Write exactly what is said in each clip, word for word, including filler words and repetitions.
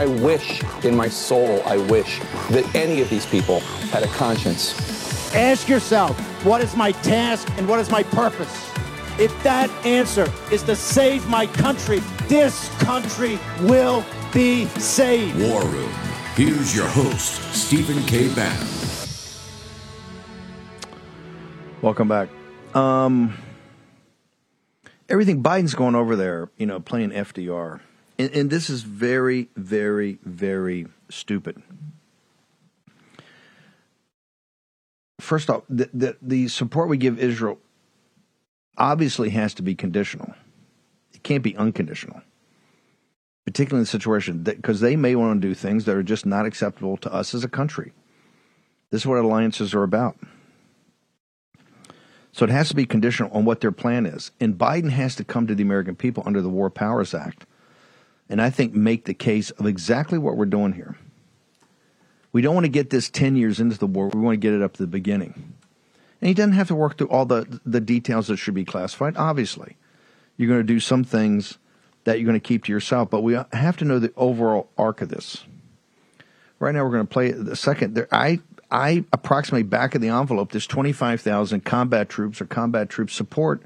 I wish in my soul, I wish that any of these people had a conscience. Ask yourself, what is my task and what is my purpose? If that answer is to save my country, this country will be saved. War Room. Here's your host, Stephen K. Bannon. Welcome back. Um, everything Biden's going over there, you know, playing F D R. And, and this is very, very, very stupid. First off, the, the, the support we give Israel obviously has to be conditional. It can't be unconditional, particularly in the situation, because they may want to do things that are just not acceptable to us as a country. This is what alliances are about. So it has to be conditional on what their plan is. And Biden has to come to the American people under the War Powers Act and I think make the case of exactly what we're doing here. We don't want to get this ten years into the war. We want to get it up to the beginning. And he doesn't have to work through all the, the details that should be classified. Obviously, you're going to do some things that you're going to keep to yourself. But we have to know the overall arc of this. Right now, we're going to play the second. There, I, I approximately back of the envelope, there's twenty-five thousand combat troops or combat troop support,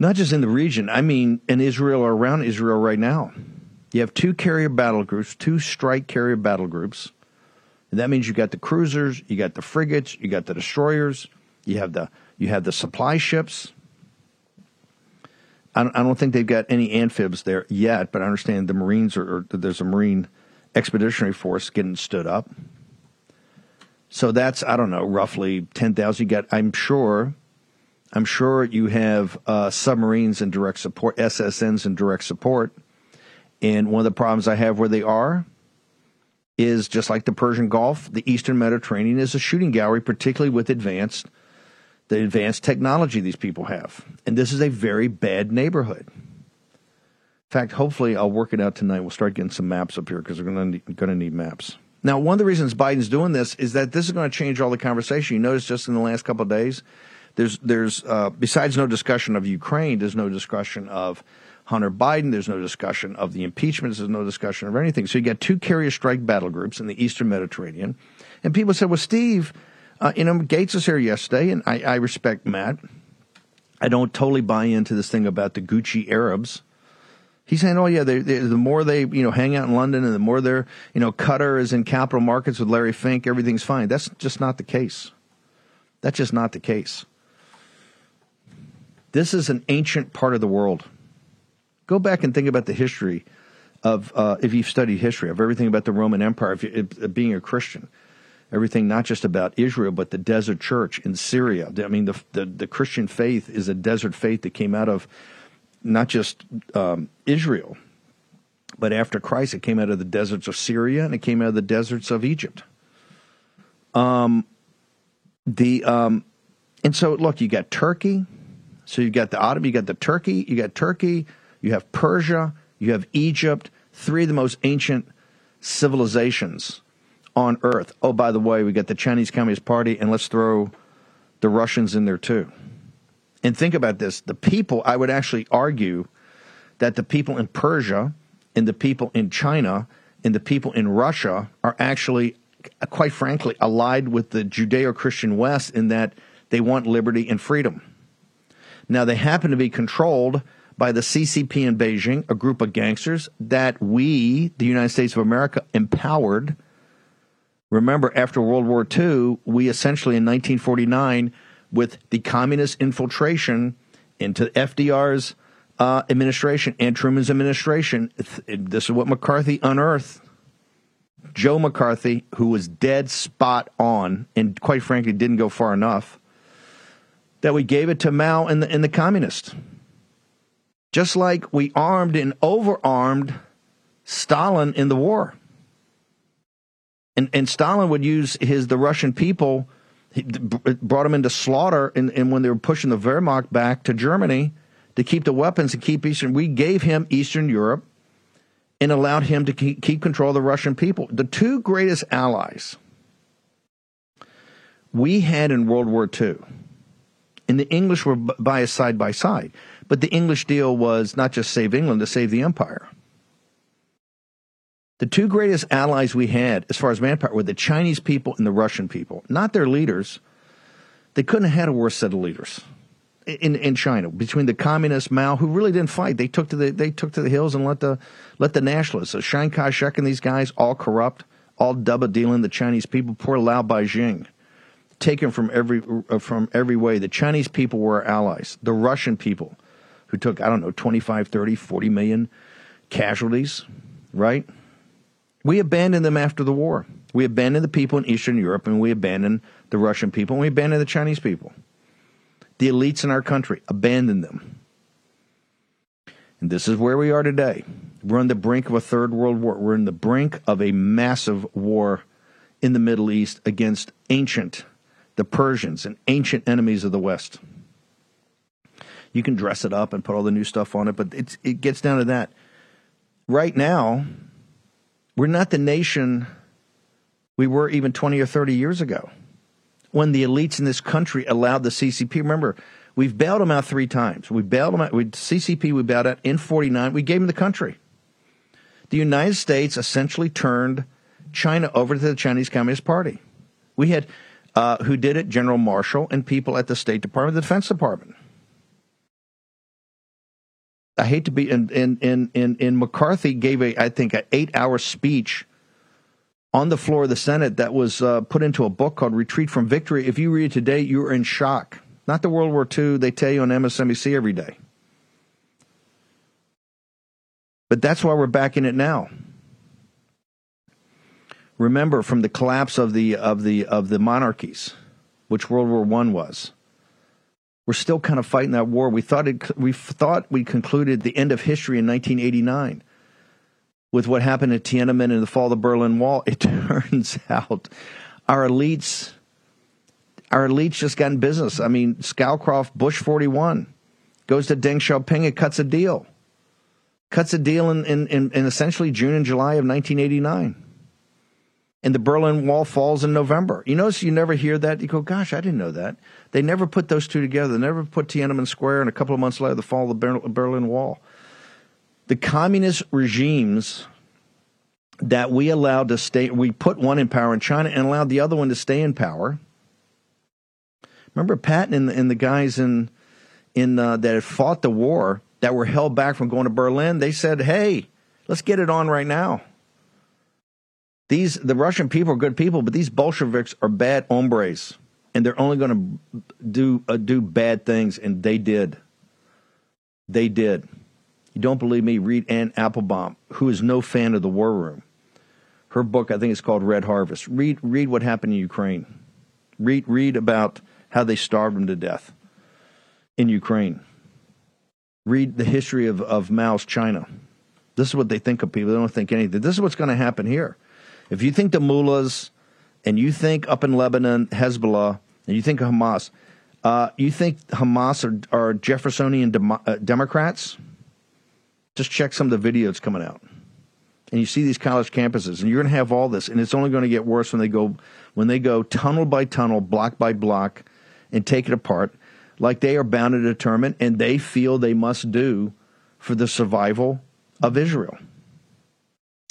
not just in the region. I mean, in Israel or around Israel right now. You have two carrier battle groups, two strike carrier battle groups. And that means you got the cruisers, you got the frigates, you got the destroyers, you have the you have the supply ships. I don't, I don't think they've got any amphibs there yet, but I understand the Marines are, or there's a Marine Expeditionary Force getting stood up. So that's, I don't know, roughly ten thousand. You got, I'm sure, I'm sure you have uh, submarines in direct support, S S Ns in direct support. And one of the problems I have where they are is just like the Persian Gulf, the Eastern Mediterranean is a shooting gallery, particularly with advanced, the advanced technology these people have. And this is a very bad neighborhood. In fact, hopefully I'll work it out tonight. We'll start getting some maps up here because we're going to need maps. Now, one of the reasons Biden's doing this is that this is going to change all the conversation. You notice just in the last couple of days, there's there's uh, besides no discussion of Ukraine, there's no discussion of Hunter Biden. There's no discussion of the impeachments. There's no discussion of anything. So you got two carrier strike battle groups in the Eastern Mediterranean. And people said, well, Steve, uh, you know, Gates was here yesterday, and I, I respect Matt. I don't totally buy into this thing about the Gucci Arabs. He's saying, oh, yeah, they, they, the more they, you know, hang out in London and the more they're, you know, Qatar is in capital markets with Larry Fink, everything's fine. That's just not the case. That's just not the case. This is an ancient part of the world. Go back and think about the history of, uh, if you've studied history, of everything about the Roman Empire, if you, if, being a Christian, everything not just about Israel, but the desert church in Syria. I mean, the, the, the Christian faith is a desert faith that came out of, not just um, Israel, but after Christ, it came out of the deserts of Syria and it came out of the deserts of Egypt. Um, the um, and so look, you got Turkey, so you got the Ottoman, you got the Turkey, you got Turkey, you have Persia, you have Egypt, three of the most ancient civilizations on earth. Oh, by the way, we got the Chinese Communist Party, and let's throw the Russians in there too. And think about this, the people, I would actually argue that the people in Persia and the people in China and the people in Russia are actually, quite frankly, allied with the Judeo-Christian West in that they want liberty and freedom. Now, they happen to be controlled by the C C P in Beijing, a group of gangsters that we, the United States of America, empowered. Remember, after World War Two, we essentially in nineteen forty-nine with the communist infiltration into F D R's uh, administration and Truman's administration. This is what McCarthy unearthed. Joe McCarthy, who was dead spot on and quite frankly didn't go far enough, that we gave it to Mao and the, and the communists. Just like we armed and overarmed Stalin in the war. And, and Stalin would use his the Russian people, he brought them into slaughter, and, and when they were pushing the Wehrmacht back to Germany to keep the weapons and keep Eastern, we gave him Eastern Europe and allowed him to keep, keep control of the Russian people. The two greatest allies we had in World War Two, and the English were by us side by side, but the English deal was not just save England, to save the empire. The two greatest allies we had as far as manpower were the Chinese people and the Russian people, not their leaders. They couldn't have had a worse set of leaders in, in China, between the communists, Mao, who really didn't fight. They took to the, they took to the hills and let the, let the nationalists, so Chiang Kai-shek and these guys, all corrupt, all double-dealing, the Chinese people, poor Lao Beijing, taken from every, from every way. The Chinese people were our allies. The Russian people, who took, I don't know, twenty-five, thirty, forty million casualties, right? We abandoned them after the war. We abandoned the people in Eastern Europe, and we abandoned the Russian people, and we abandoned the Chinese people. The elites in our country abandoned them. And this is where we are today. We're on the brink of a third world war. We're on the brink of a massive war in the Middle East against ancient, the Persians, and ancient enemies of the West. You can dress it up and put all the new stuff on it, but it's, it gets down to that. Right now, we're not the nation we were even twenty or thirty years ago when the elites in this country allowed the C C P. Remember, we've bailed them out three times. We bailed them out. We, C C P we bailed out in forty-nine. We gave them the country. The United States essentially turned China over to the Chinese Communist Party. We had uh, who did it? General Marshall and people at the State Department, the Defense Department. I hate to be, and, and, and, and, and McCarthy gave, a, I think, an eight-hour speech on the floor of the Senate that was uh, put into a book called Retreat from Victory. If you read it today, you're in shock. Not the World War Two they tell you on M S N B C every day. But that's why we're back in it now. Remember from the collapse of the, of the, of the monarchies, which World War One was. We're still kind of fighting that war. We thought it, we thought we concluded the end of history in nineteen eighty-nine with what happened at Tiananmen and the fall of the Berlin Wall. It turns out our elites, our elites just got in business. I mean, Scowcroft, Bush forty-one, goes to Deng Xiaoping and cuts a deal. Cuts a deal in, in, in, in essentially June and July of nineteen eighty-nine. And the Berlin Wall falls in November. You notice you never hear that. You go, gosh, I didn't know that. They never put those two together. They never put Tiananmen Square and a couple of months later the fall of the Berlin Wall. The communist regimes that we allowed to stay, we put one in power in China and allowed the other one to stay in power. Remember Patton and the, and the guys in, in uh, that had fought the war that were held back from going to Berlin? They said, hey, let's get it on right now. These, the Russian people are good people, but these Bolsheviks are bad hombres, and they're only going to do uh, do bad things, and they did. They did. You don't believe me? Read Ann Applebaum, who is no fan of the War Room. Her book, I think it's called Red Harvest. Read read what happened in Ukraine. Read read about how they starved them to death in Ukraine. Read the history of, of Mao's China. This is what they think of people. They don't think anything. This is what's going to happen here. If you think the mullahs, and you think up in Lebanon, Hezbollah, and you think of Hamas, uh, you think Hamas are, are Jeffersonian dem uh, Democrats? Just check some of the videos coming out. And you see these college campuses, and you're going to have all this, and it's only going to get worse when they go when they go tunnel by tunnel, block by block, and take it apart, like they are bound and determined, and they feel they must do for the survival of Israel.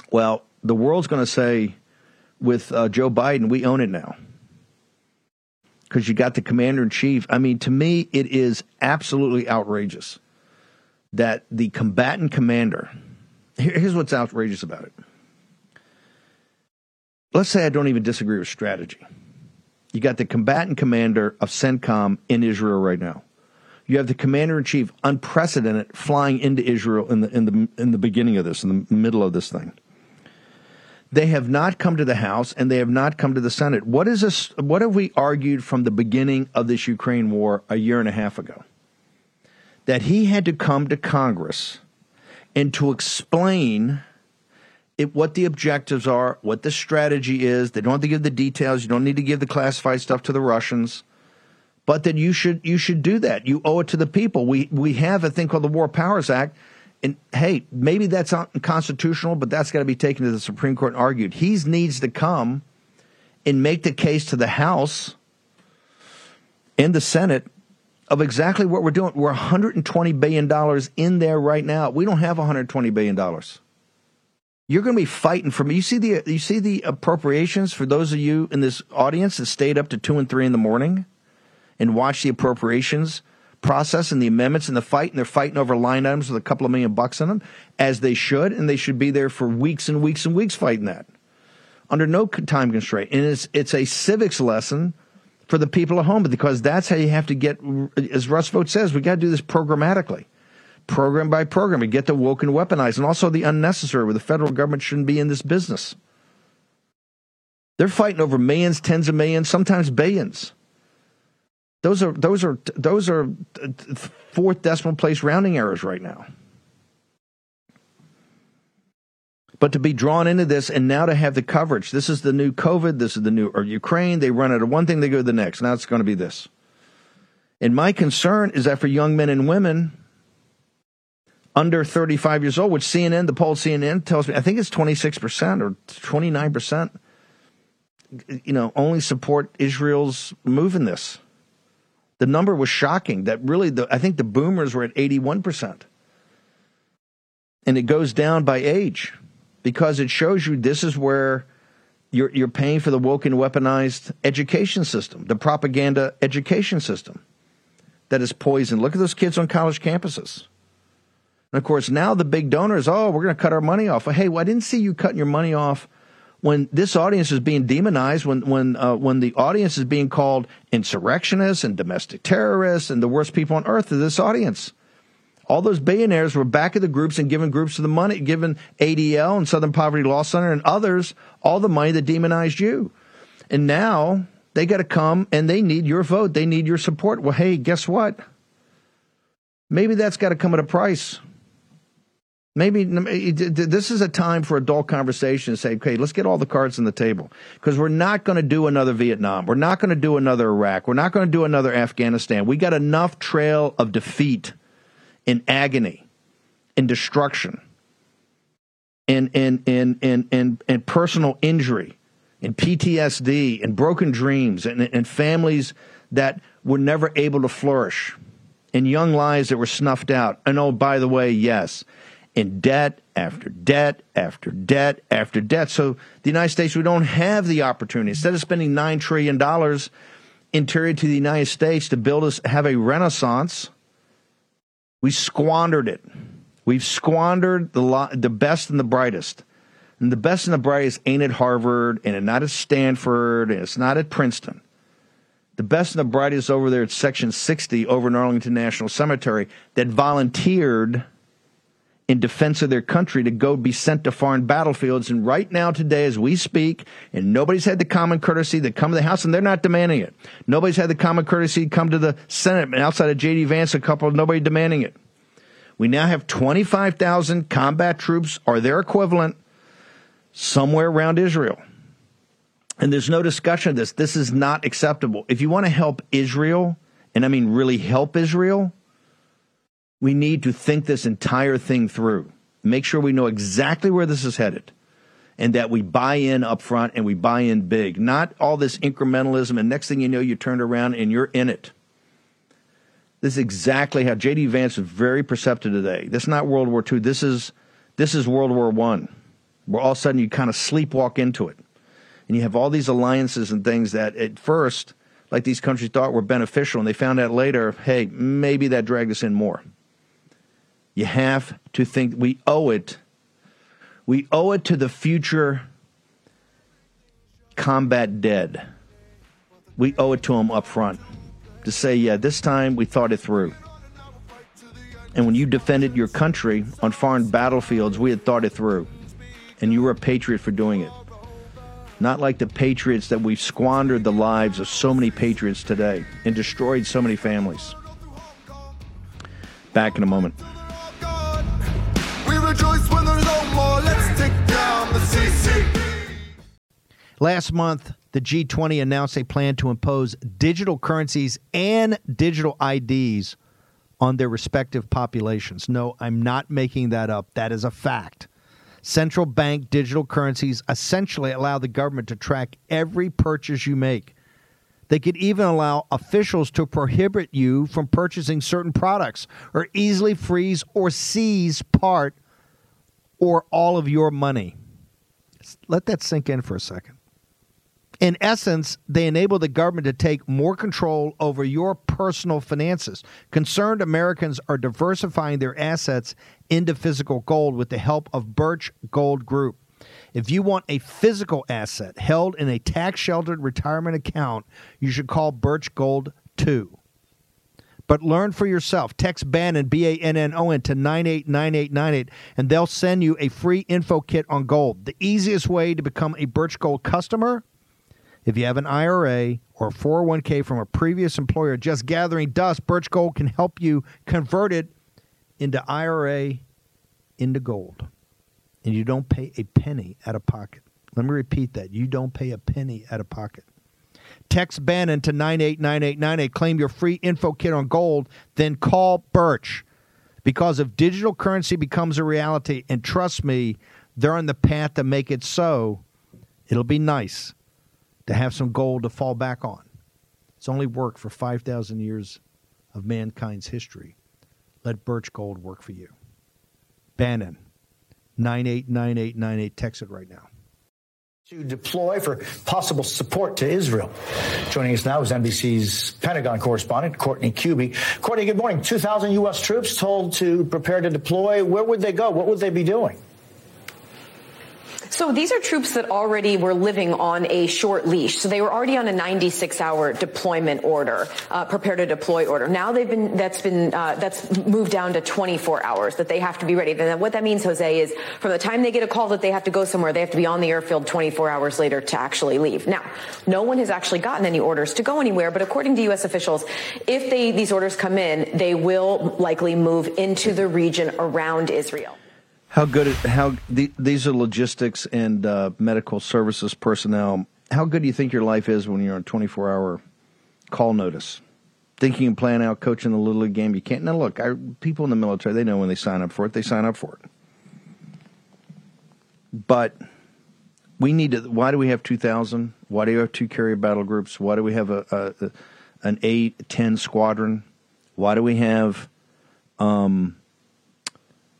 Well, the world's going to say, with uh, Joe Biden, we own it now. Because you got the commander-in-chief. I mean, to me, it is absolutely outrageous that the combatant commander, here, here's what's outrageous about it. Let's say I don't even disagree with strategy. You got the combatant commander of CENTCOM in Israel right now. You have the commander-in-chief, unprecedented, flying into Israel in the, in the, in the beginning of this, in the middle of this thing. They have not come to the House, and they have not come to the Senate. What is this? What have we argued from the beginning of this Ukraine war a year and a half ago? That he had to come to Congress and to explain it, what the objectives are, what the strategy is. They don't have to give the details. You don't need to give the classified stuff to the Russians. But then you should you should do that. You owe it to the people. We we have a thing called the War Powers Act. And, hey, maybe that's unconstitutional, but that's got to be taken to the Supreme Court and argued. He needs to come and make the case to the House and the Senate of exactly what we're doing. We're one hundred twenty billion dollars in there right now. We don't have one hundred twenty billion dollars. You're going to be fighting for me. You see the you see the appropriations for those of you in this audience that stayed up to two and three in the morning and watched the appropriations process and the amendments and the fight, and they're fighting over line items with a couple of million bucks in them, as they should, and they should be there for weeks and weeks and weeks fighting that under no time constraint. And it's it's a civics lesson for the people at home, because that's how you have to get, as Russ Vogt says, we got to do this programmatically, program by program, and get the woke and weaponized, and also the unnecessary, where the federal government shouldn't be in this business. They're fighting over millions, tens of millions, sometimes billions. Those are those are those are fourth decimal place rounding errors right now. But to be drawn into this, and now to have the coverage, this is the new COVID, this is the new or Ukraine. They run out of one thing, they go to the next. Now it's going to be this. And my concern is that for young men and women under thirty-five years old, which C N N, the poll C N N tells me, I think it's twenty-six percent or twenty-nine percent, you know, only support Israel's move in this. The number was shocking. That really, the, I think the boomers were at eighty-one percent. And it goes down by age, because it shows you this is where you're, you're paying for the woke and weaponized education system, the propaganda education system that is poisoned. Look at those kids on college campuses. And, of course, now the big donors, oh, we're going to cut our money off. Well, hey, well, I didn't see you cutting your money off when this audience is being demonized, when when uh, when the audience is being called insurrectionists and domestic terrorists and the worst people on earth of this audience. All those billionaires were back at the groups and giving groups of the money, giving A D L and Southern Poverty Law Center and others all the money that demonized you. And now they got to come and they need your vote. They need your support. Well, hey, guess what? Maybe that's got to come at a price. Maybe this is a time for adult conversation to say, okay, let's get all the cards on the table, because we're not going to do another Vietnam. We're not going to do another Iraq. We're not going to do another Afghanistan. We got enough trail of defeat and agony and destruction and, and, and, and, and, and personal injury and P T S D and broken dreams and, and families that were never able to flourish and young lives that were snuffed out. And oh, by the way, yes. In debt after debt after debt after debt. So the United States, we don't have the opportunity. Instead of spending nine trillion dollars interior to the United States to build us, have a renaissance, we squandered it. We've squandered the, the best and the brightest. And the best and the brightest ain't at Harvard, and not at Stanford, and it's not at Princeton. The best and the brightest over there at Section sixty over in Arlington National Cemetery that volunteered in defense of their country to go be sent to foreign battlefields. And right now today as we speak, and nobody's had the common courtesy to come to the House, and they're not demanding it. Nobody's had the common courtesy to come to the Senate, and outside of J D Vance, a couple, nobody demanding it. We now have twenty-five thousand combat troops or their equivalent somewhere around Israel. And there's no discussion of this. This is not acceptable. If you want to help Israel, and I mean really help Israel, we need to think this entire thing through, make sure we know exactly where this is headed, and that we buy in up front and we buy in big, not all this incrementalism. And next thing you know, you turned around and you're in it. This is exactly how J D Vance was very perceptive today. This is not World War Two. This is this is World War One, where all of a sudden you kind of sleepwalk into it. And you have all these alliances and things that at first, like these countries thought were beneficial, and they found out later, hey, maybe that dragged us in more. You have to think we owe it. We owe it to the future combat dead. We owe it to them up front to say, yeah, this time we thought it through. And when you defended your country on foreign battlefields, we had thought it through. And you were a patriot for doing it. Not like the patriots that we've squandered the lives of so many patriots today and destroyed so many families. Back in a moment. Rejoice when there's no more. Let's take down the Last month, the G twenty announced a plan to impose digital currencies and digital I Ds on their respective populations. No, I'm not making that up. That is a fact. Central bank digital currencies essentially allow the government to track every purchase you make. They could even allow officials to prohibit you from purchasing certain products or easily freeze or seize part or all of your money. Let that sink in for a second. In essence, they enable the government to take more control over your personal finances. Concerned Americans are diversifying their assets into physical gold with the help of Birch Gold Group. If you want a physical asset held in a tax-sheltered retirement account, you should call Birch Gold too. But learn for yourself. Text Bannon, B A N N O N, to nine eight nine eight nine eight, and they'll send you a free info kit on gold. The easiest way to become a Birch Gold customer, if you have an I R A or four oh one k from a previous employer just gathering dust, Birch Gold can help you convert it into I R A into gold. And you don't pay a penny out of pocket. Let me repeat that. You don't pay a penny out of pocket. Text Bannon to nine eight nine eight nine eight. Claim your free info kit on gold. Then call Birch. Because if digital currency becomes a reality, and trust me, they're on the path to make it so, it'll be nice to have some gold to fall back on. It's only worked for five thousand years of mankind's history. Let Birch Gold work for you. Bannon. nine eight nine eight nine eight. Text it right now. To deploy for possible support to Israel. Joining us now is N B C's Pentagon correspondent, Courtney Cuby. Courtney, good morning. two thousand U S troops told to prepare to deploy. Where would they go? What would they be doing? So these are troops that already were living on a short leash. So they were already on a ninety-six hour deployment order, uh, prepare to deploy order. Now they've been, that's been, uh, that's moved down to twenty-four hours that they have to be ready. And what that means, Jose, is from the time they get a call that they have to go somewhere, they have to be on the airfield twenty-four hours later to actually leave. Now, no one has actually gotten any orders to go anywhere, but according to U S officials, if they, these orders come in, they will likely move into the region around Israel. How good, how the, these are logistics and uh, medical services personnel. How good do you think your life is when you're on twenty-four hour call notice? Thinking and planning out, coaching the Little League game, you can't. Now, look, I, people in the military, they know when they sign up for it. They sign up for it. But we need to, why do we have two thousand? Why do we have two carrier battle groups? Why do we have a, a, a an eight, ten squadron? Why do we have... um?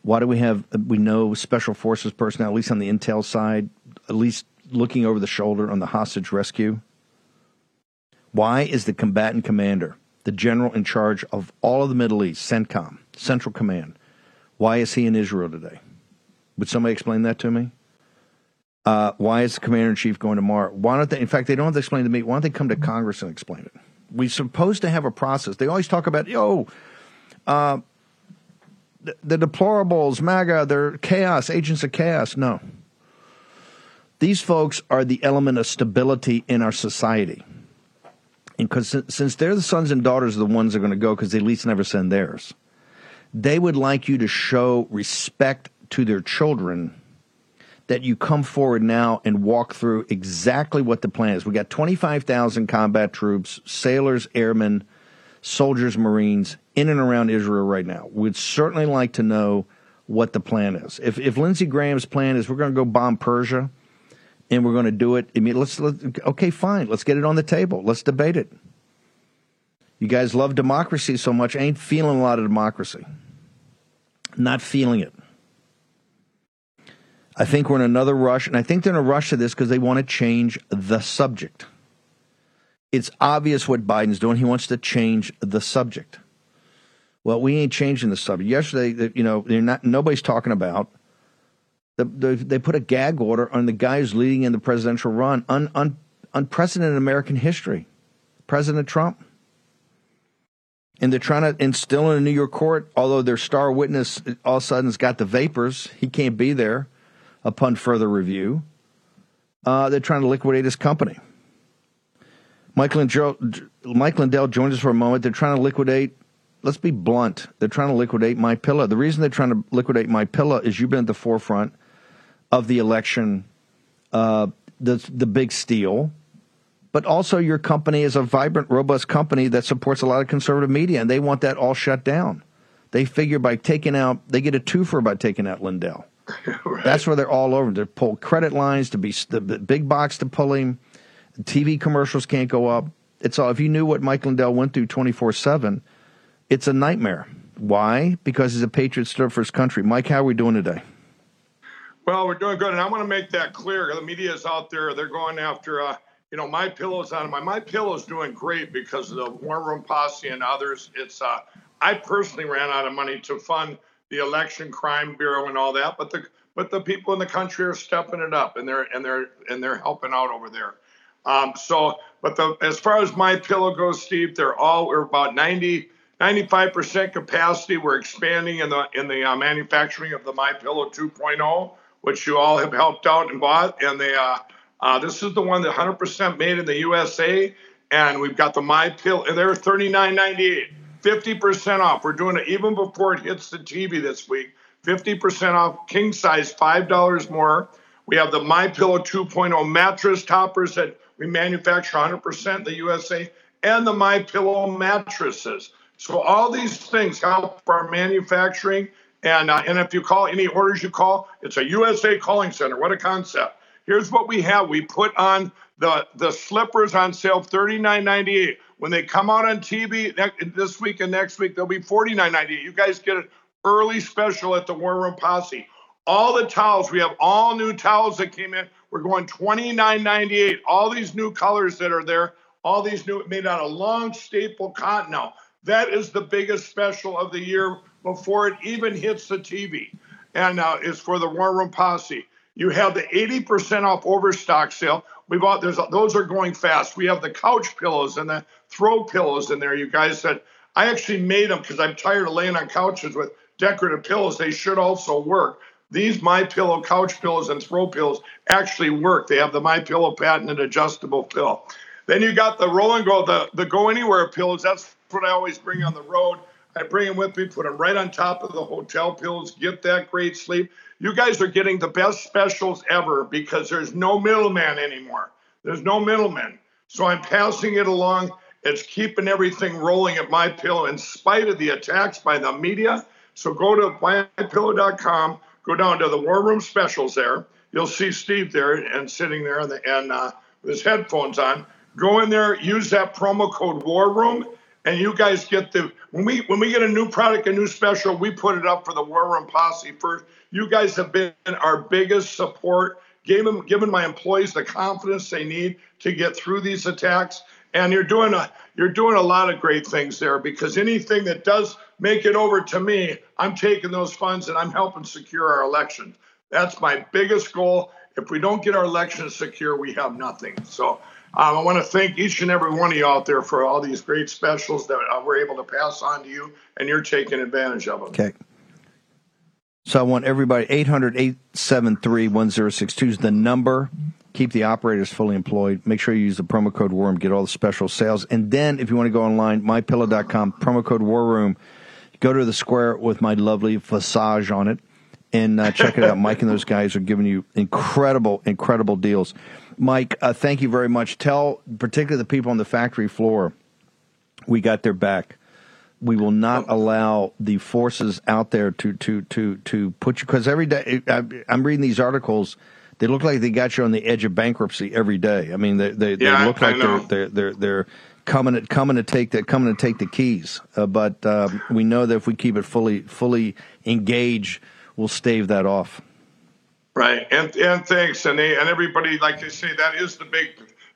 Why do we have, we know special forces personnel, at least on the intel side, at least looking over the shoulder on the hostage rescue? Why is the combatant commander, the general in charge of all of the Middle East, CENTCOM, Central Command, why is he in Israel today? Would somebody explain that to me? Uh, why is the commander-in-chief going tomorrow? Why don't they, in fact, they don't have to explain to me, why don't they come to Congress and explain it? We're supposed to have a process. They always talk about, yo, uh, the deplorables, MAGA, they're chaos, agents of chaos. No. These folks are the element of stability in our society. And because since they're the sons and daughters of the ones that are going to go because they at least never send theirs, they would like you to show respect to their children that you come forward now and walk through exactly what the plan is. We got twenty-five thousand combat troops, sailors, airmen, soldiers, Marines in and around Israel right now. We'd certainly like to know what the plan is. If if Lindsey Graham's plan is we're going to go bomb Persia and we're going to do it, I mean, let's let, okay, fine. Let's get it on the table. Let's debate it. You guys love democracy so much. I ain't feeling a lot of democracy. Not feeling it. I think we're in another rush, and I think they're in a rush to this because they want to change the subject. It's obvious what Biden's doing. He wants to change the subject. Well, we ain't changing the subject. Yesterday, you know, they're not. Nobody's talking about. The, the, they put a gag order on the guy who's leading in the presidential run, un, un, unprecedented in American history, President Trump. And they're trying to instill in a New York court, although their star witness all of a sudden has got the vapors. He can't be there upon further review. Uh, they're trying to liquidate his company. Mike Lindell, Mike Lindell joins us for a moment. They're trying to liquidate, let's be blunt, they're trying to liquidate MyPillow. The reason they're trying to liquidate MyPillow is you've been at the forefront of the election uh, the, the big steal, but also your company is a vibrant, robust company that supports a lot of conservative media, and they want that all shut down. They figure by taking out – they get a twofer by taking out Lindell. Right. That's where they're all over. They pull credit lines to be – the big box to pull him. T V commercials can't go up. It's all – if you knew what Mike Lindell went through twenty-four seven, it's a nightmare. Why? Because he's a patriot, stood for his country. Mike, how are we doing today? Well, we're doing good, and I want to make that clear. The media is out there. They're going after uh, – you know, My Pillow's on my My Pillow's doing great because of the War Room Posse and others. It's uh, I personally ran out of money to fund the election crime bureau and all that, but the but the people in the country are stepping it up, and they're and they're and they're helping out over there. Um, so, but the as far as My Pillow goes, Steve, they're all we're about ninety, ninety-five percent capacity. We're expanding in the in the uh, manufacturing of the My Pillow two point oh, which you all have helped out and bought, and they. Uh, Uh, this is the one that one hundred percent made in the U S A, and we've got the My Pillow. They're thirty-nine ninety-eight, fifty percent off. We're doing it even before it hits the T V this week. fifty percent off, king size, five dollars more. We have the My Pillow two point oh mattress toppers that we manufacture one hundred percent in the U S A, and the My Pillow mattresses. So all these things help our manufacturing, and uh, and if you call any orders you call, it's a U S A calling center. What a concept. Here's what we have. We put on the, the slippers on sale, thirty-nine ninety-eight. When they come out on T V this week and next week, they'll be forty-nine ninety-eight. You guys get an early special at the War Room Posse. All the towels, we have all new towels that came in. We're going twenty-nine ninety-eight. All these new colors that are there, all these new, made out of long staple cotton now. That is the biggest special of the year before it even hits the T V. And uh, it's for the War Room Posse. You have the eighty percent off overstock sale. We bought those. Those are going fast. We have the couch pillows and the throw pillows in there. You guys said I actually made them because I'm tired of laying on couches with decorative pillows. They should also work. These My Pillow couch pillows and throw pillows actually work. They have the My Pillow patented adjustable pillow. Then you got the roll and go, the, the go anywhere pillows. That's what I always bring on the road. I bring them with me, put them right on top of the hotel pillows, get that great sleep. You guys are getting the best specials ever because there's no middleman anymore. There's no middleman. So I'm passing it along. It's keeping everything rolling at My Pillow in spite of the attacks by the media. So go to my pillow dot com, go down to the War Room Specials there. You'll see Steve there and sitting there and, and uh, with his headphones on. Go in there, use that promo code War Room. And you guys get the when we when we get a new product, a new special, we put it up for the War Room Posse first. You guys have been our biggest support, gave them, given my employees the confidence they need to get through these attacks. And you're doing a you're doing a lot of great things there because anything that does make it over to me, I'm taking those funds and I'm helping secure our election. That's my biggest goal. If we don't get our election secure, we have nothing. So. Um, I want to thank each and every one of you out there for all these great specials that uh, we're able to pass on to you, and you're taking advantage of them. Okay. So I want everybody, eight hundred, eight seven three, one oh six two is the number. Keep the operators fully employed. Make sure you use the promo code War Room, get all the special sales. And then if you want to go online, my pillow dot com, promo code War Room. Go to the square with my lovely visage on it and uh, check it out. Mike and those guys are giving you incredible, incredible deals. Mike, uh, thank you very much. Tell particularly the people on the factory floor, we got their back. We will not allow the forces out there to to to to put you, because every day I, I'm reading these articles. They look like they got you on the edge of bankruptcy every day. I mean, they they, they yeah, look I, like I they're, they're they're they're coming at, coming to take that coming to take the keys. Uh, but uh, we know that if we keep it fully fully engaged, we'll stave that off. Right. And and thanks. And they and everybody, like they say, that is the big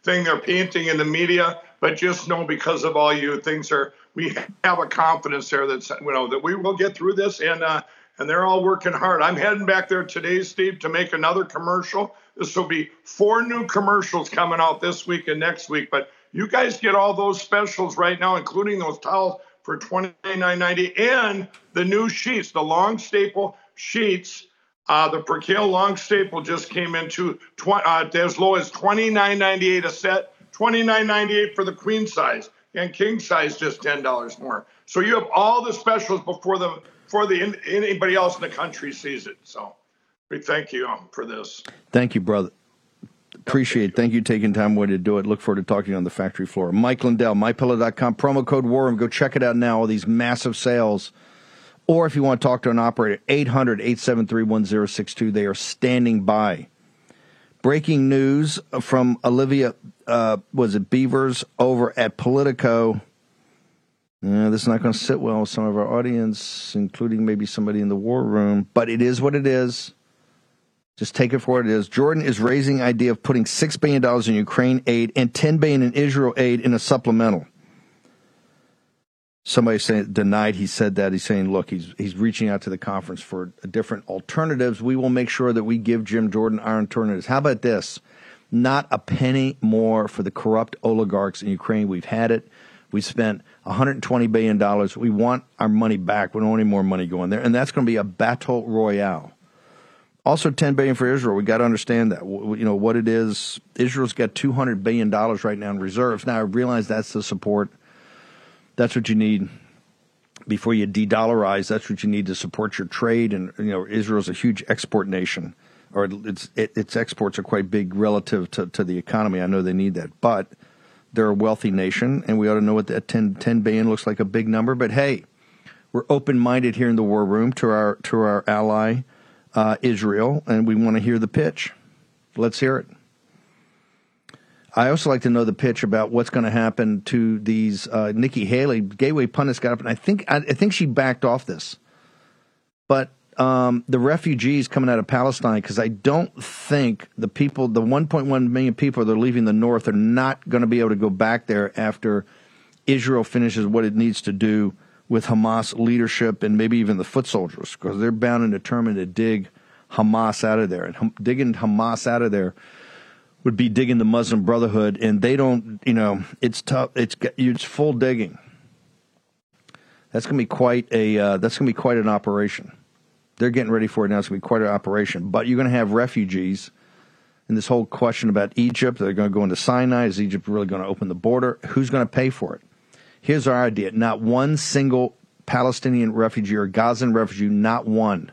thing they're painting in the media. But just know because of all you things are we have a confidence there that's, you know, that we will get through this. And uh, and they're all working hard. I'm heading back there today, Steve, to make another commercial. This will be four new commercials coming out this week and next week. But you guys get all those specials right now, including those towels for twenty-nine ninety and the new sheets, the long staple sheets. Uh, the percale long staple just came into tw- uh, as low as twenty-nine ninety-eight a set, twenty-nine ninety-eight for the queen size, and king size just ten dollars more. So you have all the specials before the before the in, anybody else in the country sees it. So we thank you um, for this. Thank you, brother. Appreciate it. Thank you for taking time away to do it. Look forward to talking to you on the factory floor. Mike Lindell, my pillow dot com, promo code War Room. Go check it out now, all these massive sales. Or if you want to talk to an operator, eight hundred, eight seven three, one zero six two. They are standing by. Breaking news from Olivia, uh, was it Beavers over at Politico. Uh, this is not going to sit well with some of our audience, including maybe somebody in the war room. But it is what it is. Just take it for what it is. Jordan is raising the idea of putting six billion dollars in Ukraine aid and ten billion dollars in Israel aid in a supplemental. Somebody saying denied he said that. He's saying, look, he's he's reaching out to the conference for different alternatives. We will make sure that we give Jim Jordan our alternatives. How about this? Not a penny more for the corrupt oligarchs in Ukraine. We've had it. We spent one hundred twenty billion dollars. We want our money back. We don't want any more money going there. And that's going to be a battle royale. Also, ten billion dollars for Israel. We got to understand that. You know what it is. Israel's got two hundred billion dollars right now in reserves. Now, I realize that's the support. That's what you need before you de-dollarize. That's what you need to support your trade. And, you know, Israel's a huge export nation, or its it, its exports are quite big relative to, to the economy. I know they need that, but they're a wealthy nation, and we ought to know what that ten billion looks like, a big number. But hey, we're open-minded here in the war room to our to our ally uh, Israel, and we want to hear the pitch. Let's hear it. I also like to know the pitch about what's going to happen to these uh, – Nikki Haley, Gateway pundits got up, and I think I, I think she backed off this. But um, the refugees coming out of Palestine, because I don't think the people – the one point one million people that are leaving the north are not going to be able to go back there after Israel finishes what it needs to do with Hamas leadership and maybe even the foot soldiers, because they're bound and determined to dig Hamas out of there. And hum, digging Hamas out of there – would be digging the Muslim Brotherhood, and they don't, you know, it's tough. It's it's full digging. That's going to be quite a uh, that's going to be quite an operation. They're getting ready for it now. It's going to be quite an operation. But you're going to have refugees, and this whole question about Egypt. They're going to go into Sinai. Is Egypt really going to open the border? Who's going to pay for it? Here's our idea: not one single Palestinian refugee or Gazan refugee, not one,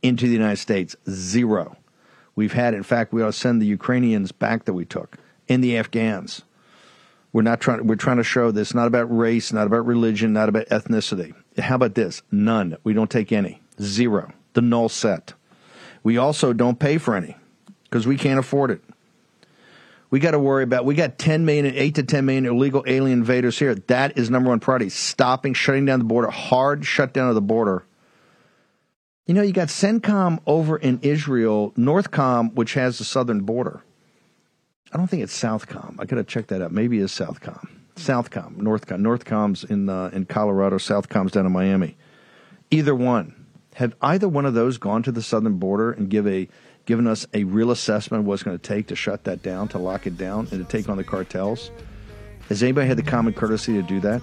into the United States. Zero. We've had, in fact, we ought to send the Ukrainians back that we took, and the Afghans. We're not trying. We're trying to show this not about race, not about religion, not about ethnicity. How about this? None. We don't take any. Zero. The null set. We also don't pay for any because we can't afford it. We got to worry about. We got ten million, eight to ten million illegal alien invaders here. That is number one priority: stopping, shutting down the border, hard shutdown of the border. You know, you got CENTCOM over in Israel, NORTHCOM, which has the southern border. I don't think it's SOUTHCOM. I got to check that out. Maybe it's SOUTHCOM. SOUTHCOM, NORTHCOM. NORTHCOM's in uh, in Colorado. SOUTHCOM's down in Miami. Either one. Have either one of those gone to the southern border and give a given us a real assessment of what it's going to take to shut that down, to lock it down, and to take on the cartels? Has anybody had the common courtesy to do that?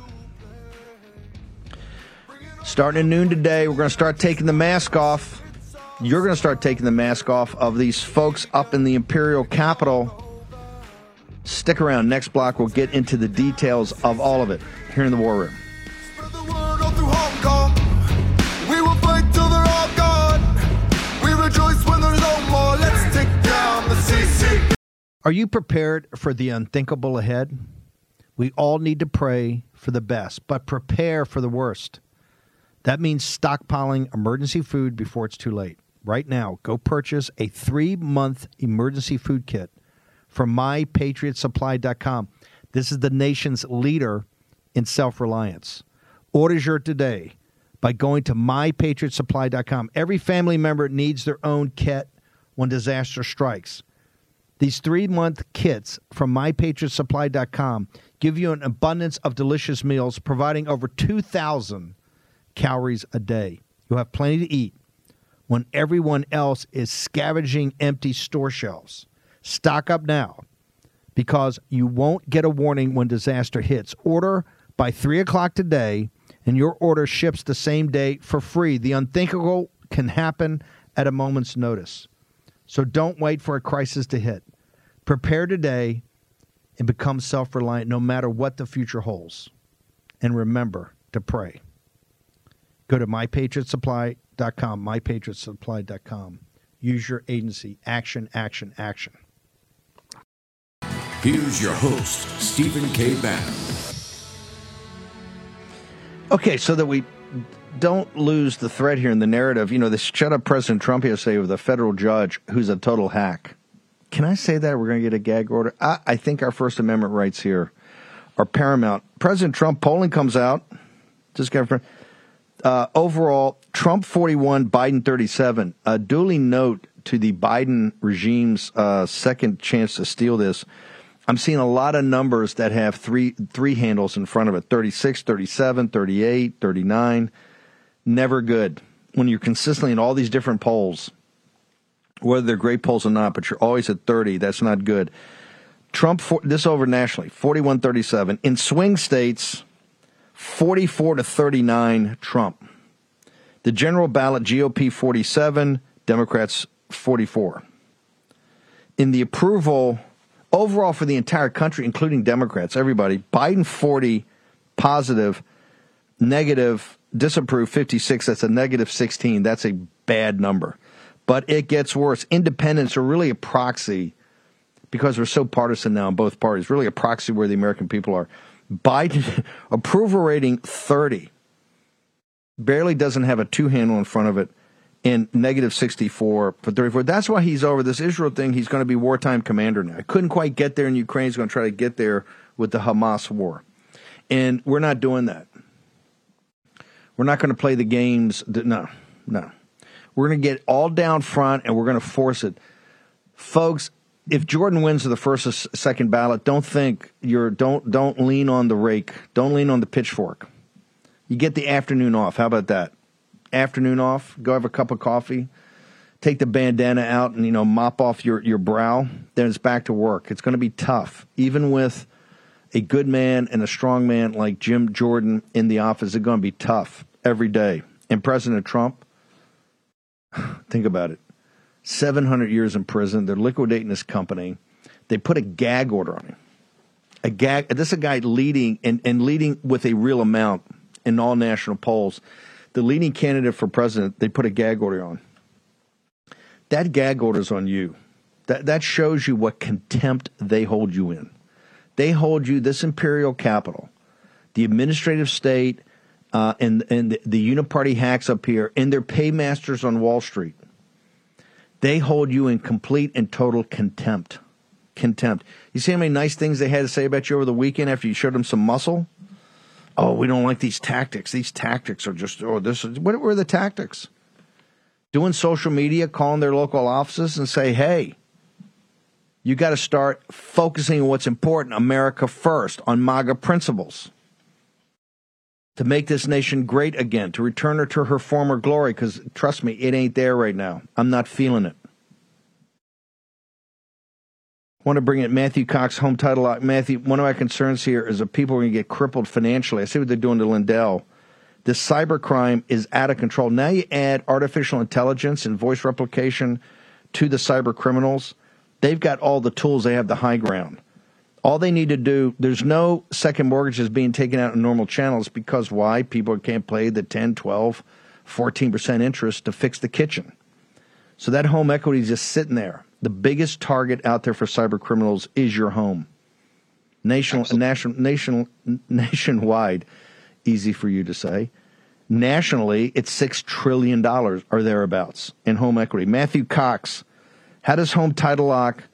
Starting at noon today, we're going to start taking the mask off. You're going to start taking the mask off of these folks up in the Imperial Capital. Stick around. Next block, we'll get into the details of all of it here in the War Room. Spread the word all through Hong Kong. We will fight till they're all gone. We rejoice when there's no more. Let's take down the C C P. Are you prepared for the unthinkable ahead? We all need to pray for the best, but prepare for the worst. That means stockpiling emergency food before it's too late. Right now, go purchase a three-month emergency food kit from my patriot supply dot com. This is the nation's leader in self-reliance. Order yours today by going to my patriot supply dot com. Every family member needs their own kit when disaster strikes. These three-month kits from my patriot supply dot com give you an abundance of delicious meals, providing over two thousand calories a day. You'll have plenty to eat when everyone else is scavenging empty store shelves. Stock up now because you won't get a warning when disaster hits. Order by three o'clock today and your order ships the same day for free. The unthinkable can happen at a moment's notice. So don't wait for a crisis to hit. Prepare today and become self-reliant no matter what the future holds. And remember to pray. Go to my patriot supply dot com, my patriot supply dot com. Use your agency. Action, action, action. Here's your host, Stephen K. Bannon. Okay, so that we don't lose the thread here in the narrative, you know, this shut up President Trump yesterday with a federal judge who's a total hack. Can I say that? We're going to get a gag order. I, I think our First Amendment rights here are paramount. President Trump, polling comes out. Just got uh, overall, Trump forty-one, Biden thirty-seven. A duly note to the Biden regime's uh, second chance to steal this. I'm seeing a lot of numbers that have three three handles in front of it, thirty-six, thirty-seven, thirty-eight, thirty-nine. Never good when you're consistently in all these different polls, whether they're great polls or not, but you're always at thirty. That's not good. Trump, for, this over nationally, forty-one thirty-seven. In swing states, forty-four to thirty-nine Trump. The general ballot, G O P forty-seven, Democrats forty-four. In the approval overall for the entire country, including Democrats, everybody, Biden forty, positive, negative, disapprove fifty-six. That's a negative sixteen. That's a bad number. But it gets worse. Independents are really a proxy, because we're so partisan now in both parties, really a proxy where the American people are. Biden approval rating thirty. Barely doesn't have a two handle in front of it. In negative sixty-four for thirty-four. That's why he's over this Israel thing. He's going to be wartime commander now. He couldn't quite get there in Ukraine. He's going to try to get there with the Hamas war. And we're not doing that. We're not going to play the games. That, no, no. We're going to get all down front, and we're going to force it. Folks, if Jordan wins the first or second ballot, don't think you're don't don't lean on the rake. Don't lean on the pitchfork. You get the afternoon off. How about that? Afternoon off, go have a cup of coffee, take the bandana out and, you know, mop off your, your brow, then it's back to work. It's going to be tough, even with a good man and a strong man like Jim Jordan in the office. It's going to be tough every day. And President Trump, think about it, seven hundred years in prison. They're liquidating this company. They put a gag order on him. A gag. This is a guy leading and, and leading with a real amount in all national polls. The leading candidate for president, they put a gag order on. That gag order is on you. That that shows you what contempt they hold you in. They hold you, this imperial capital, the administrative state, uh, and, and the, the uniparty hacks up here, and their paymasters on Wall Street. They hold you in complete and total contempt. Contempt. You see how many nice things they had to say about you over the weekend after you showed them some muscle? Oh, we don't like these tactics. These tactics are just, oh, this is, what were the tactics? Doing social media, calling their local offices and say, hey, you got to start focusing on what's important, America first, on MAGA principles, to make this nation great again, to return her to her former glory, because trust me, it ain't there right now. I'm not feeling it. Want to bring in Matthew Cox, Home Title Lock. Matthew, one of my concerns here is that people are going to get crippled financially. I see what they're doing to Lindell. This cybercrime is out of control. Now you add artificial intelligence and voice replication to the cyber criminals. They've got all the tools. They have the high ground. All they need to do, there's no second mortgages being taken out in normal channels because why? People can't pay the ten, twelve, fourteen percent interest to fix the kitchen. So that home equity is just sitting there. The biggest target out there for cyber criminals is your home. National, national, national, nationwide, easy for you to say. Nationally, it's six trillion dollars or thereabouts in home equity. Matthew Cox, how does Home Title Lock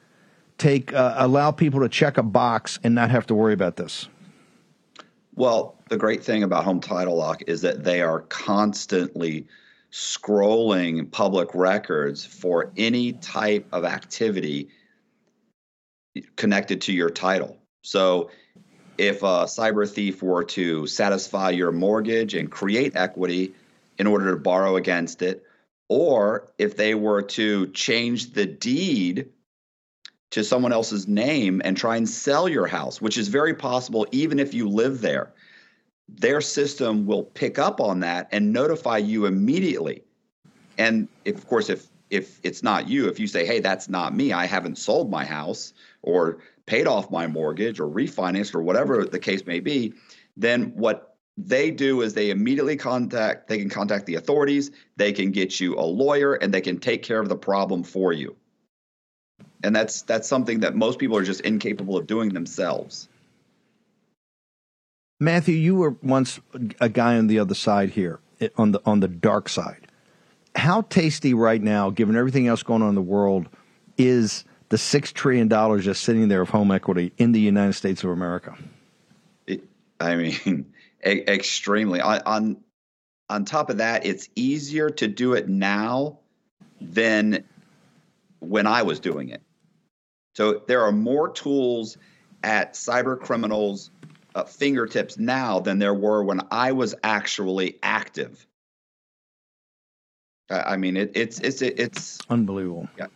take uh, allow people to check a box and not have to worry about this? Well, the great thing about Home Title Lock is that they are constantly scrolling public records for any type of activity connected to your title. So if a cyber thief were to satisfy your mortgage and create equity in order to borrow against it, or if they were to change the deed to someone else's name and try and sell your house, which is very possible even if you live there, their system will pick up on that and notify you immediately. And if, of course, if if it's not you, if you say, hey, that's not me, I haven't sold my house or paid off my mortgage or refinanced or whatever the case may be, then what they do is they immediately contact, they can contact the authorities, they can get you a lawyer, and they can take care of the problem for you. And that's that's something that most people are just incapable of doing themselves. Matthew, you were once a guy on the other side here, on the on the dark side. How tasty right now, given everything else going on in the world, is the six trillion dollars just sitting there of home equity in the United States of America? It, I mean, e- extremely. On, on, on top of that, it's easier to do it now than when I was doing it. So there are more tools at cyber criminals' uh, fingertips now than there were when I was actually active. I mean, it, it's it's it's unbelievable. Yeah,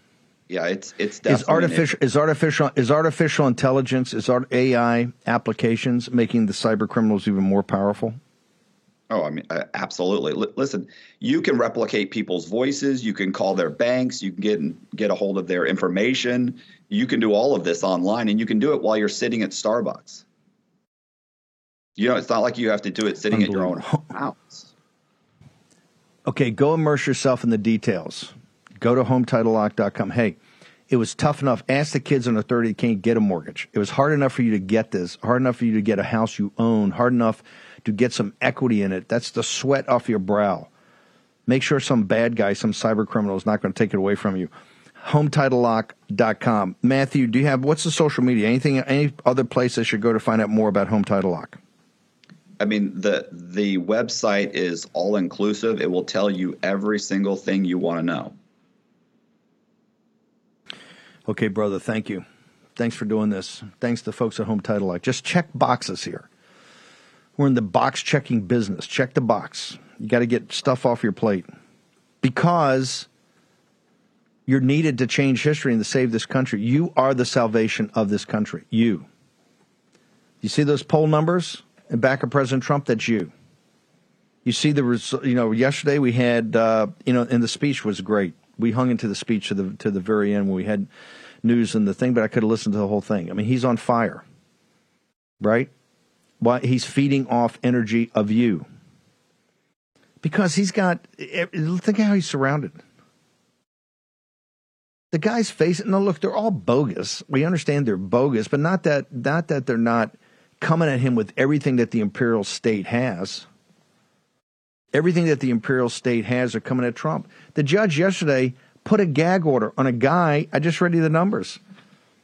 yeah, it's it's definitely is artificial. It, is artificial is artificial intelligence is art, A I applications making the cyber criminals even more powerful? Oh, I mean, uh, absolutely. L- listen, you can replicate people's voices. You can call their banks. You can get get a hold of their information. You can do all of this online, and you can do it while you're sitting at Starbucks. You know, it's not like you have to do it sitting at your own house. Okay, go immerse yourself in the details. Go to home title lock dot com. Hey, it was tough enough. Ask the kids under thirty that can't get a mortgage. It was hard enough for you to get this, hard enough for you to get a house you own, hard enough to get some equity in it. That's the sweat off your brow. Make sure some bad guy, some cyber criminal is not going to take it away from you. home title lock dot com. Matthew, do you have, what's the social media? Anything, any other place I should go to find out more about Home Title Lock? I mean, the the website is all inclusive. It will tell you every single thing you want to know. Okay, brother, thank you. Thanks for doing this. Thanks to folks at Home Title Lock. Just check boxes here. We're in the box checking business. Check the box. You got to get stuff off your plate because you're needed to change history and to save this country. You are the salvation of this country. You. You see those poll numbers? And back of President Trump, that's you. You see the result. You know, yesterday we had, uh, you know, and the speech was great. We hung into the speech to the to the very end when we had news and the thing, but I could have listened to the whole thing. I mean, he's on fire, right? Why he's feeding off energy of you because he's got. Think of how he's surrounded. The guy's face. No, look, they're all bogus. We understand they're bogus, but not that not that they're not coming at him with everything that the imperial state has. Everything that the imperial state has are coming at Trump. The judge yesterday put a gag order on a guy. I just read you the numbers.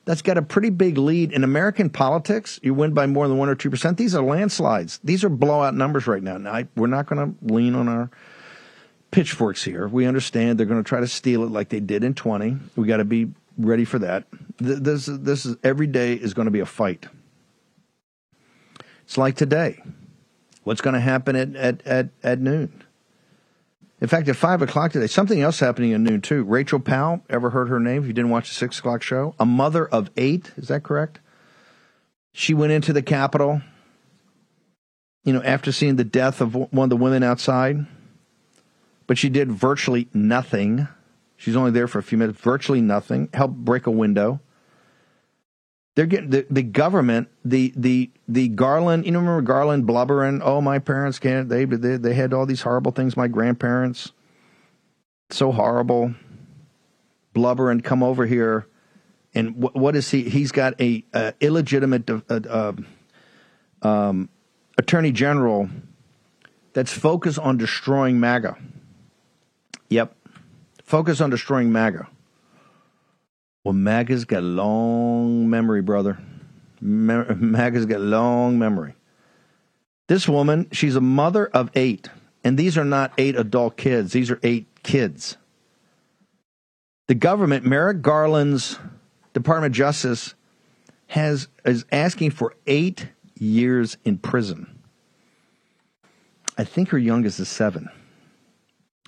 That's got a pretty big lead in American politics. You win by more than one or two percent. These are landslides. These are blowout numbers right now. Now I, we're not going to lean on our pitchforks here. We understand they're going to try to steal it like they did in twenty. We got to be ready for that. This, this is every day is going to be a fight. It's like today. What's going to happen at, at, at, at noon? In fact, at five o'clock today, something else happening at noon too. Rachel Powell, ever heard her name if you didn't watch the six o'clock show? A mother of eight, is that correct? She went into the Capitol, you know, after seeing the death of one of the women outside. But she did virtually nothing. She's only there for a few minutes, virtually nothing. Helped break a window. They're getting the, the government, the the the Garland. You know, remember Garland blubbering? Oh, my parents can't. They they they had all these horrible things. My grandparents, so horrible, blubbering. Come over here, and wh- what is he? He's got a, a illegitimate uh, uh, um, attorney general that's focused on destroying MAGA. Yep, focus on destroying MAGA. Well, MAGA's got long memory, brother. MAGA's got long memory. This woman, she's a mother of eight. And these are not eight adult kids. These are eight kids. The government, Merrick Garland's Department of Justice, has is asking for eight years in prison. I think her youngest is seven.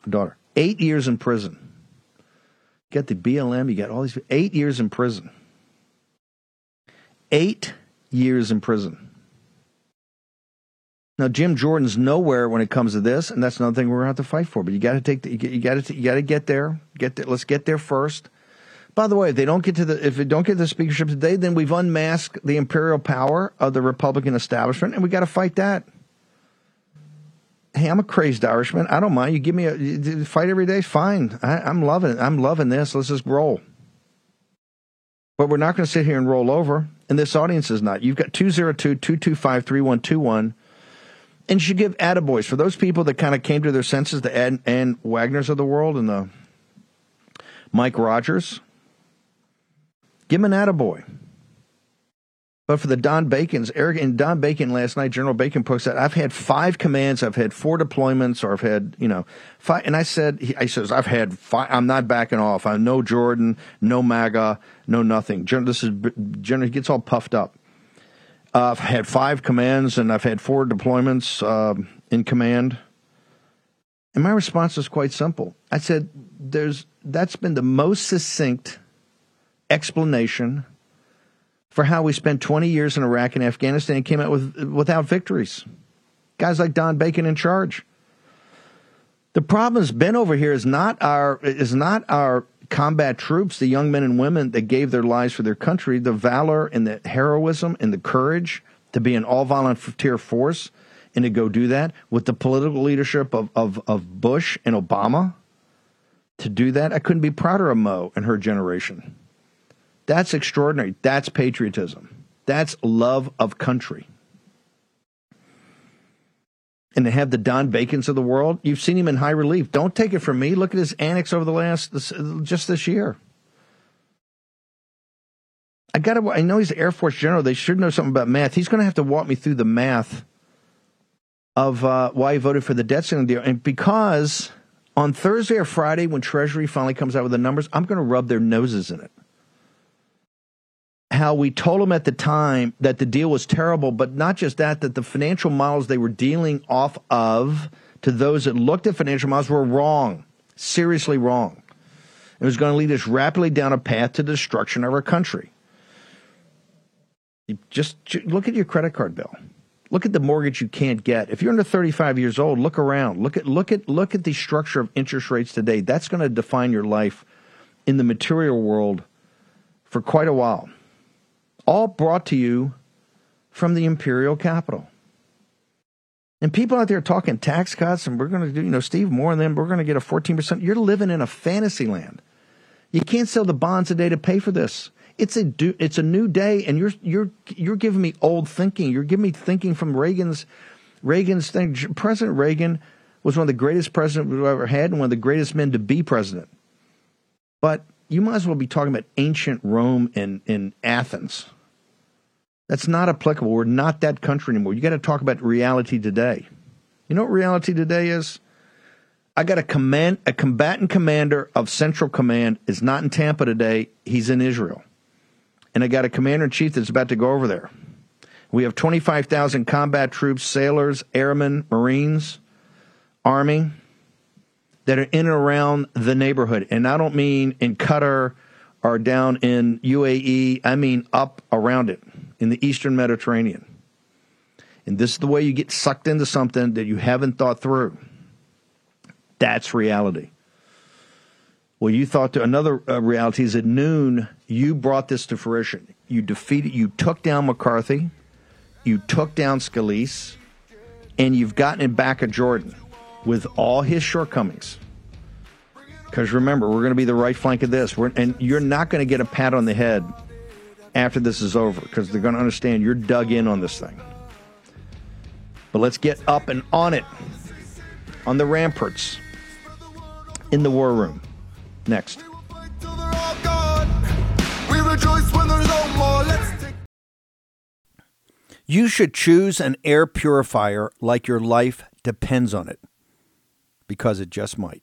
Her daughter. Eight years in prison. You got the B L M, you got all these, eight years in prison. Eight years in prison. Now, Jim Jordan's nowhere when it comes to this, and that's another thing we're going to have to fight for. But you got to take, the, you got to, you got to get there. Get there, let's get there first. By the way, if they don't get to the, if they don't get the speakership today, then we've unmasked the imperial power of the Republican establishment, and we got to fight that. Hey, I'm a crazed Irishman. I don't mind. You give me a you fight every day. Fine. I, I'm loving it. I'm loving this. Let's just roll. But we're not going to sit here and roll over, and this audience is not. You've got two zero two, two two five, three one two one, and you should give attaboys. For those people that kind of came to their senses, the Ann, Ann Wagners of the world and the Mike Rogers, give them an attaboy. But for the Don Bacon's, Eric and Don Bacon last night, General Bacon posted, I've had five commands, I've had four deployments, or I've had, you know, five. And I said, he, I says, I've had five, I'm not backing off. I'm no Jordan, no MAGA, no nothing. This is, General, he gets all puffed up. Uh, I've had five commands and I've had four deployments uh, in command. And my response was quite simple. I said, there's, that's been the most succinct explanation for how we spent twenty years in Iraq and Afghanistan and came out with without victories. Guys like Don Bacon in charge. The problem has been over here is not our is not our combat troops, the young men and women that gave their lives for their country, the valor and the heroism and the courage to be an all-volunteer force and to go do that with the political leadership of, of, of Bush and Obama. To do that, I couldn't be prouder of Mo and her generation. That's extraordinary. That's patriotism. That's love of country. And to have the Don Bacons of the world, you've seen him in high relief. Don't take it from me. Look at his annex over the last, this, just this year. I got to, I know he's the Air Force general. They should know something about math. He's going to have to walk me through the math of uh, why he voted for the debt ceiling deal. And because on Thursday or Friday, when Treasury finally comes out with the numbers, I'm going to rub their noses in it. How we told them at the time that the deal was terrible, but not just that, that the financial models they were dealing off of to those that looked at financial models were wrong, seriously wrong. It was going to lead us rapidly down a path to destruction of our country. You just look at your credit card bill. Look at the mortgage you can't get. If you're under thirty-five years old, look around. Look at, look at, look at the structure of interest rates today. That's going to define your life in the material world for quite a while. All brought to you from the imperial capital. And people out there talking tax cuts and we're going to do, you know, Steve Moore and them, we're going to get a fourteen percent. You're living in a fantasy land. You can't sell the bonds today to pay for this. It's a do, it's a new day, and you're you're you're giving me old thinking. You're giving me thinking from Reagan's Reagan's thing. President Reagan was one of the greatest presidents we've ever had and one of the greatest men to be president. But you might as well be talking about ancient Rome and, and Athens. That's not applicable. We're not that country anymore. You got to talk about reality today. You know what reality today is? I got a command, a combatant commander of Central Command is not in Tampa today. He's in Israel. And I got a commander-in-chief that's about to go over there. We have twenty-five thousand combat troops, sailors, airmen, Marines, Army, that are in and around the neighborhood. And I don't mean in Qatar or down in U A E. I mean up around it. In the Eastern Mediterranean. And this is the way you get sucked into something that you haven't thought through. That's reality. Well, you thought to another uh, reality is at noon, you brought this to fruition. You defeated, you took down McCarthy, you took down Scalise, and you've gotten it back at Jordan with all his shortcomings. Because remember, we're going to be the right flank of this. We're, and you're not going to get a pat on the head after this is over, because they're going to understand you're dug in on this thing. But let's get up and on it, on the ramparts, in the war room. Next. You should choose an air purifier like your life depends on it, because it just might.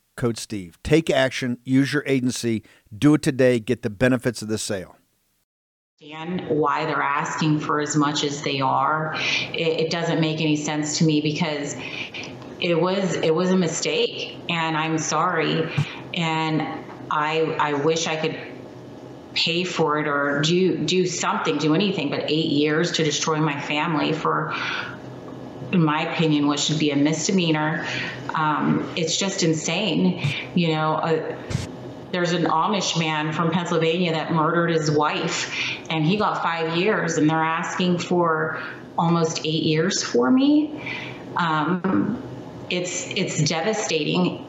code Steve. Take action, use your agency, do it today, get the benefits of the sale. Why they're asking for as much as they are, it, it doesn't make any sense to me, because it was it was a mistake, and I'm sorry, and I I wish I could pay for it or do do something, do anything. But eight years to destroy my family for, in my opinion, what should be a misdemeanor, um, it's just insane, you know. Uh, There's an Amish man from Pennsylvania that murdered his wife, and he got five years, and they're asking for almost eight years for me. Um, it's it's devastating.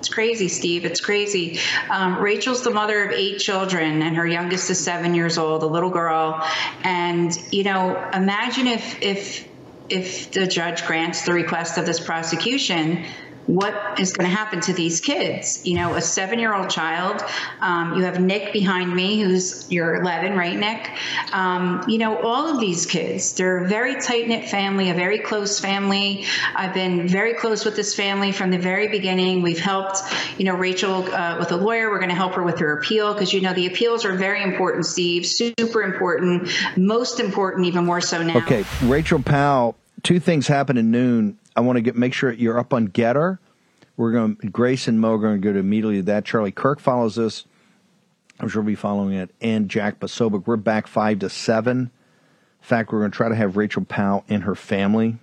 It's crazy, Steve. It's crazy. Um, Rachel's the mother of eight children, and her youngest is seven years old, a little girl. And, you know, imagine if if if the judge grants the request of this prosecution, what is going to happen to these kids? You know, a seven-year-old child. Um, you have Nick behind me, who's you're eleven, right, Nick? Um, you know, all of these kids, they're a very tight-knit family, a very close family. I've been very close with this family from the very beginning. We've helped, you know, Rachel uh, with a lawyer. We're going to help her with her appeal, because, you know, the appeals are very important, Steve, super important, most important, even more so now. Okay, Rachel Powell, two things happened at noon. I want to get, make sure you're up on Getter. We're going to, Grace and Mo are going to go to immediately to that. Charlie Kirk follows us. I'm sure we'll be following it. And Jack Posobiec. We're back five to seven. In fact, we're going to try to have Rachel Powell and her family.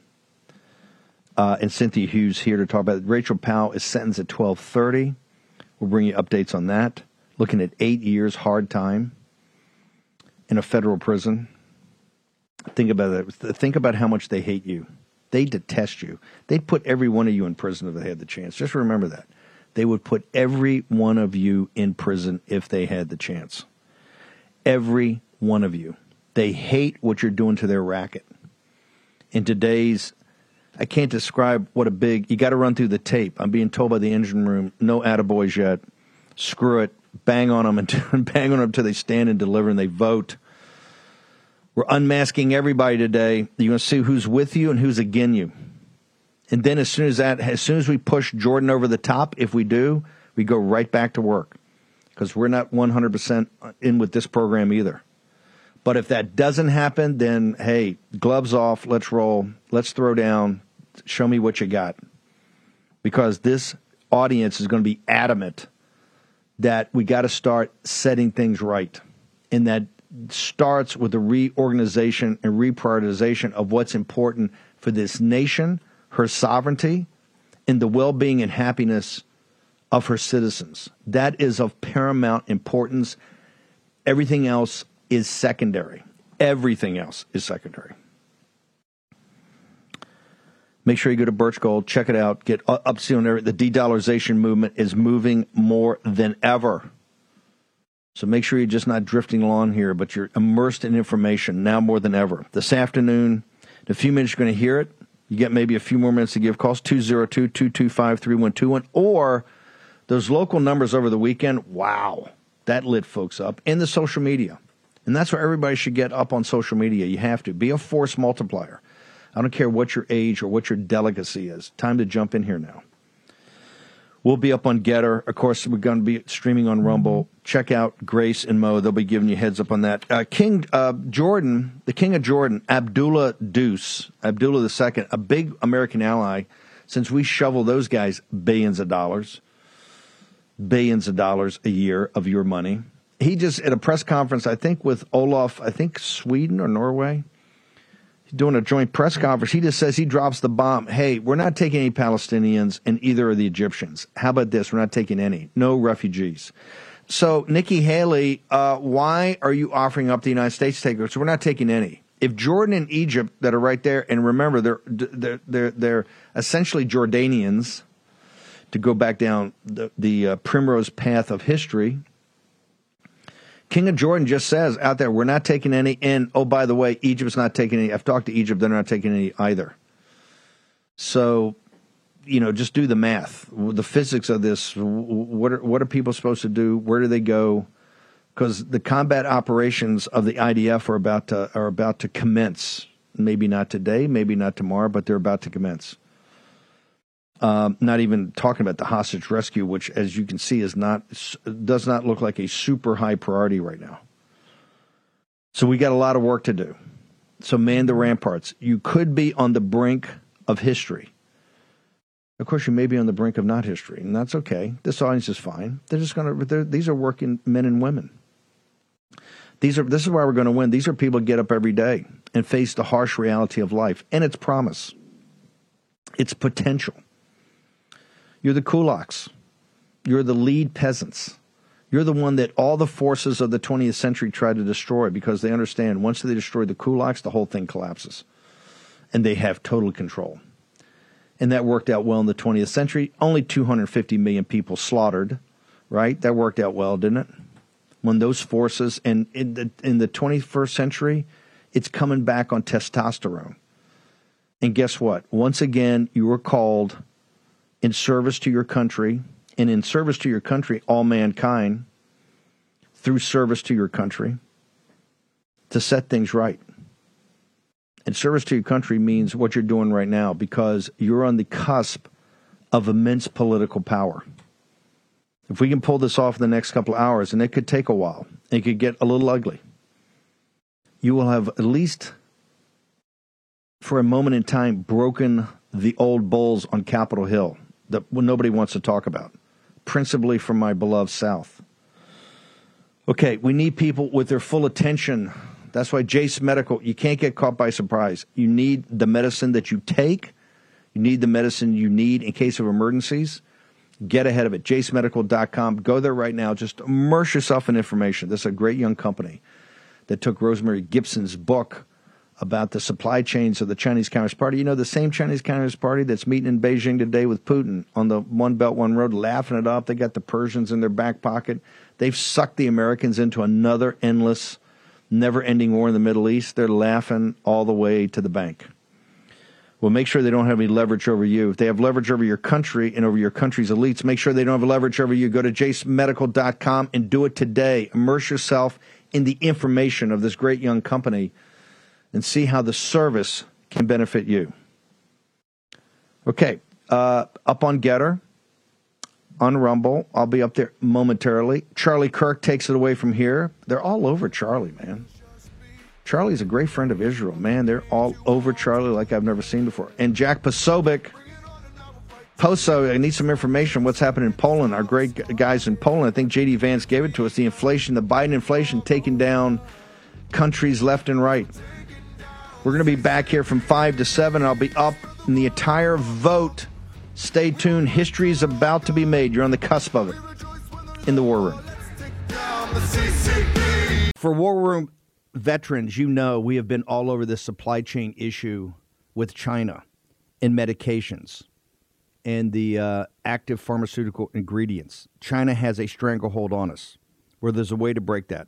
Uh, and Cynthia Hughes here to talk about it. Rachel Powell is sentenced at twelve thirty. We'll bring you updates on that. Looking at eight years hard time in a federal prison. Think about that. Think about how much they hate you. They detest you. They'd put every one of you in prison if they had the chance. Just remember that. They would put every one of you in prison if they had the chance. Every one of you. They hate what you're doing to their racket. In today's, I can't describe what a big, you got to run through the tape. I'm being told by the engine room, no attaboys yet. Screw it. Bang on them until, bang on them until they stand and deliver and they vote. We're unmasking everybody today. You're going to see who's with you and who's against you. And then as soon as that, as soon as we push Jordan over the top, if we do, we go right back to work, because we're not one hundred percent in with this program either. But if that doesn't happen, then, hey, gloves off. Let's roll. Let's throw down. Show me what you got, because this audience is going to be adamant that we got to start setting things right, and that starts with the reorganization and reprioritization of what's important for this nation, her sovereignty, and the well-being and happiness of her citizens. That is of paramount importance. Everything else is secondary. Everything else is secondary. Make sure you go to Birch Gold. Check it out. Get up to on everything. The de-dollarization movement is moving more than ever. So make sure you're just not drifting along here, but you're immersed in information now more than ever. This afternoon, in a few minutes, you're going to hear it. You get maybe a few more minutes to give calls, two zero two, two two five, three one two one. Or those local numbers over the weekend, wow, that lit folks up. And the social media. And that's where everybody should get up on social media. You have to. Be a force multiplier. I don't care what your age or what your delicacy is. Time to jump in here now. We'll be up on Getter. Of course, we're going to be streaming on Rumble. Check out Grace and Mo. They'll be giving you heads up on that. Uh, King uh, Jordan, the King of Jordan, Abdullah Deuce, Abdullah the Second, a big American ally, since we shovel those guys billions of dollars, billions of dollars a year of your money. He just, at a press conference, I think with Olaf, I think Sweden or Norway, doing a joint press conference, he just says, he drops the bomb. Hey, we're not taking any Palestinians and either of the Egyptians. How about this? We're not taking any. No refugees. So, Nikki Haley, uh, why are you offering up the United States to take her? So we're not taking any. If Jordan and Egypt that are right there, and remember, they're they're they're, they're essentially Jordanians, to go back down the, the uh, primrose path of history. King of Jordan just says out there, we're not taking any, and oh, by the way, Egypt's not taking any. I've talked to Egypt, they're not taking any either. So, you know, just do the math, the physics of this. What are, what are people supposed to do? Where do they go? Because the combat operations of the I D F are about to are about to commence. Maybe not today, maybe not tomorrow, but they're about to commence. Um, not even talking about the hostage rescue, which, as you can see, is not does not look like a super high priority right now. So we got a lot of work to do. So man the ramparts. You could be on the brink of history. Of course, you may be on the brink of not history, and that's okay. This audience is fine. They're just going to. These are working men and women. These are, this is why we're going to win. These are people who get up every day and face the harsh reality of life and its promise, its potential. You're the kulaks. You're the lead peasants. You're the one that all the forces of the twentieth century try to destroy, because they understand once they destroy the kulaks, the whole thing collapses, and they have total control. And that worked out well in the twentieth century. Only two hundred fifty million people slaughtered, right? That worked out well, didn't it? When those forces, and in the, in the twenty-first century, it's coming back on testosterone. And guess what? Once again, you were called in service to your country, and in service to your country, all mankind, through service to your country, to set things right. And service to your country means what you're doing right now, because you're on the cusp of immense political power. If we can pull this off in the next couple of hours, and it could take a while, it could get a little ugly, you will have, at least for a moment in time, broken the old bulls on Capitol Hill that nobody wants to talk about, principally from my beloved South. Okay, we need people with their full attention. That's why Jace Medical, you can't get caught by surprise. You need the medicine that you take. You need the medicine you need in case of emergencies. Get ahead of it. Jace Medical dot com. Go there right now. Just immerse yourself in information. This is a great young company that took Rosemary Gibson's book about the supply chains of the Chinese Communist Party. You know, the same Chinese Communist Party that's meeting in Beijing today with Putin on the One Belt, One Road, laughing it up. They got the Persians in their back pocket. They've sucked the Americans into another endless, never-ending war in the Middle East. They're laughing all the way to the bank. Well, make sure they don't have any leverage over you. If they have leverage over your country and over your country's elites, make sure they don't have leverage over you. Go to jace medical dot com and do it today. Immerse yourself in the information of this great young company and see how the service can benefit you. Okay, uh, up on Getter, on Rumble. I'll be up there momentarily. Charlie Kirk takes it away from here. They're all over Charlie, man. Charlie's a great friend of Israel, man. They're all over Charlie like I've never seen before. And Jack Posobiec. Poso, I need some information on what's happening in Poland. Our great guys in Poland, I think J D Vance gave it to us. The inflation, the Biden inflation, taking down countries left and right. We're going to be back here from five to seven. I'll be up in the entire vote. Stay tuned. History is about to be made. You're on the cusp of it in the War Room. For War Room veterans, you know we have been all over this supply chain issue with China and medications and the uh, active pharmaceutical ingredients. China has a stranglehold on us, where there's a way to break that.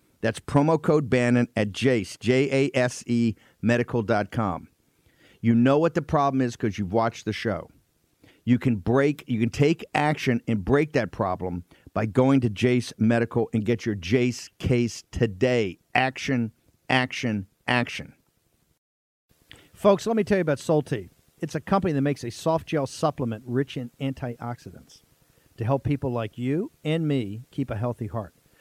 That's promo code Bannon at Jase, J A S E, medical dot com. You know what the problem is because you've watched the show. You can break, you can take action and break that problem by going to Jase Medical and get your Jase case today. Action, action, action. Folks, let me tell you about Solti. It's a company that makes a soft gel supplement rich in antioxidants to help people like you and me keep a healthy heart.